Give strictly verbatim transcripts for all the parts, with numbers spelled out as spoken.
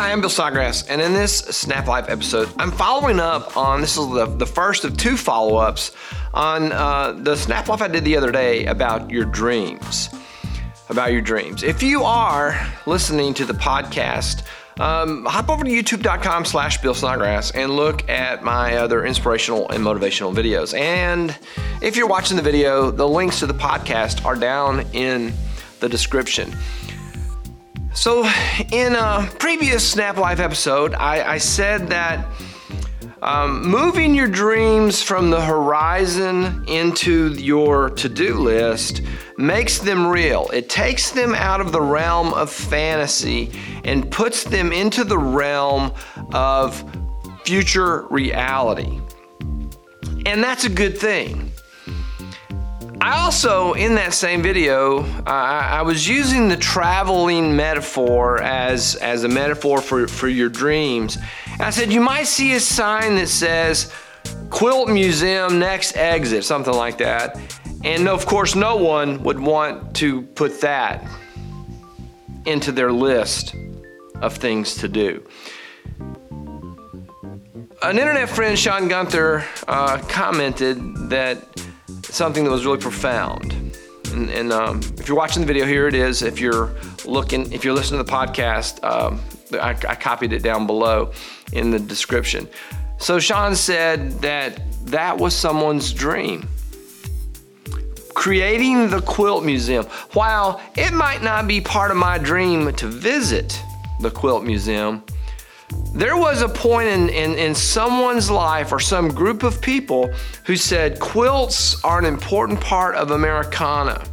Hi, I'm Bill Snodgrass, and in this Snap Life episode, I'm following up on, this is the, the first of two follow-ups on uh, the Snap Life I did the other day about your dreams, about your dreams. If you are listening to the podcast, um, hop over to youtube.com slash Bill Snodgrass and look at my other inspirational and motivational videos. And if you're watching the video, the links to the podcast are down in the description. So in a previous Snap Life episode, I, I said that um, moving your dreams from the horizon into your to-do list makes them real. It takes them out of the realm of fantasy and puts them into the realm of future reality. And that's a good thing. I also, in that same video, uh, I was using the traveling metaphor as, as a metaphor for, for your dreams. And I said, you might see a sign that says, Quilt Museum, next exit, something like that. And of course, no one would want to put that into their list of things to do. An internet friend, Sean Gunther, uh, commented that something that was really profound. And, and um, if you're watching the video, here it is. If you're looking, if you're listening to the podcast, um, I, I copied it down below in the description. So Sean said that that was someone's dream. Creating the Quilt Museum. While it might not be part of my dream to visit the Quilt Museum, there was a point in, in, in someone's life or some group of people who said quilts are an important part of Americana.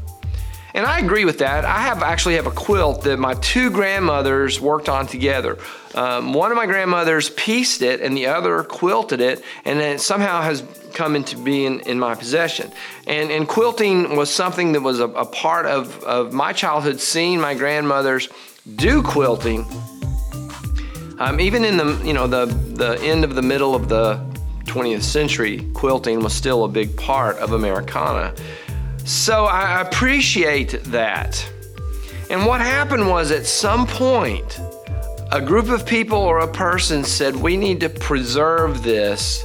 And I agree with that. I have actually have a quilt that my two grandmothers worked on together. Um, one of my grandmothers pieced it and the other quilted it, and then it somehow has come into being in my possession. And, and quilting was something that was a, a part of, of my childhood, seeing my grandmothers do quilting. Um, even in the you know the the end of the middle of the twentieth century, quilting was still a big part of Americana. So I appreciate that. And what happened was, at some point, a group of people or a person said, we need to preserve this.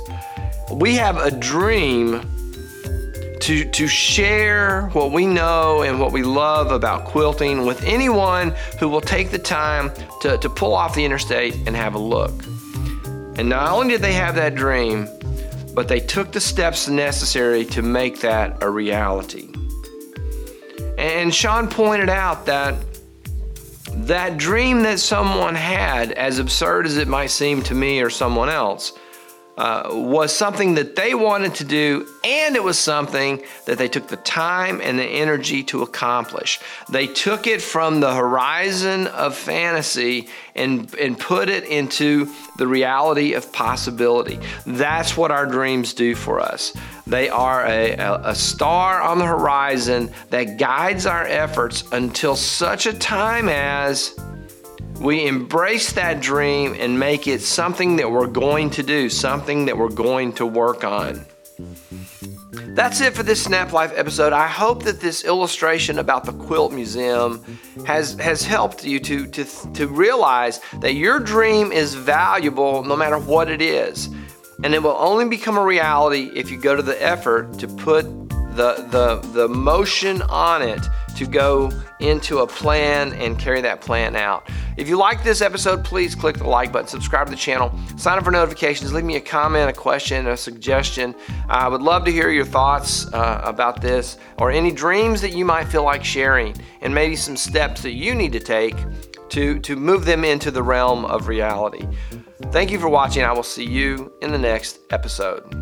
We have a dream to, to share what we know and what we love about quilting with anyone who will take the time to, to pull off the interstate and have a look. And not only did they have that dream, but they took the steps necessary to make that a reality. And Sean pointed out that that dream that someone had, as absurd as it might seem to me or someone else, Uh, was something that they wanted to do, and it was something that they took the time and the energy to accomplish. They took it from the horizon of fantasy and, and put it into the reality of possibility. That's what our dreams do for us. They are a, a, a star on the horizon that guides our efforts until such a time as we embrace that dream and make it something that we're going to do, something that we're going to work on. That's it for this Snap Life episode. I hope that this illustration about the Quilt Museum has, has helped you to, to, to realize that your dream is valuable no matter what it is. And it will only become a reality if you go to the effort to put the, the, the motion on it to go into a plan and carry that plan out. If you like this episode, please click the like button, subscribe to the channel, sign up for notifications, leave me a comment, a question, a suggestion. I would love to hear your thoughts uh, about this, or any dreams that you might feel like sharing, and maybe some steps that you need to take to, to move them into the realm of reality. Thank you for watching. I will see you in the next episode.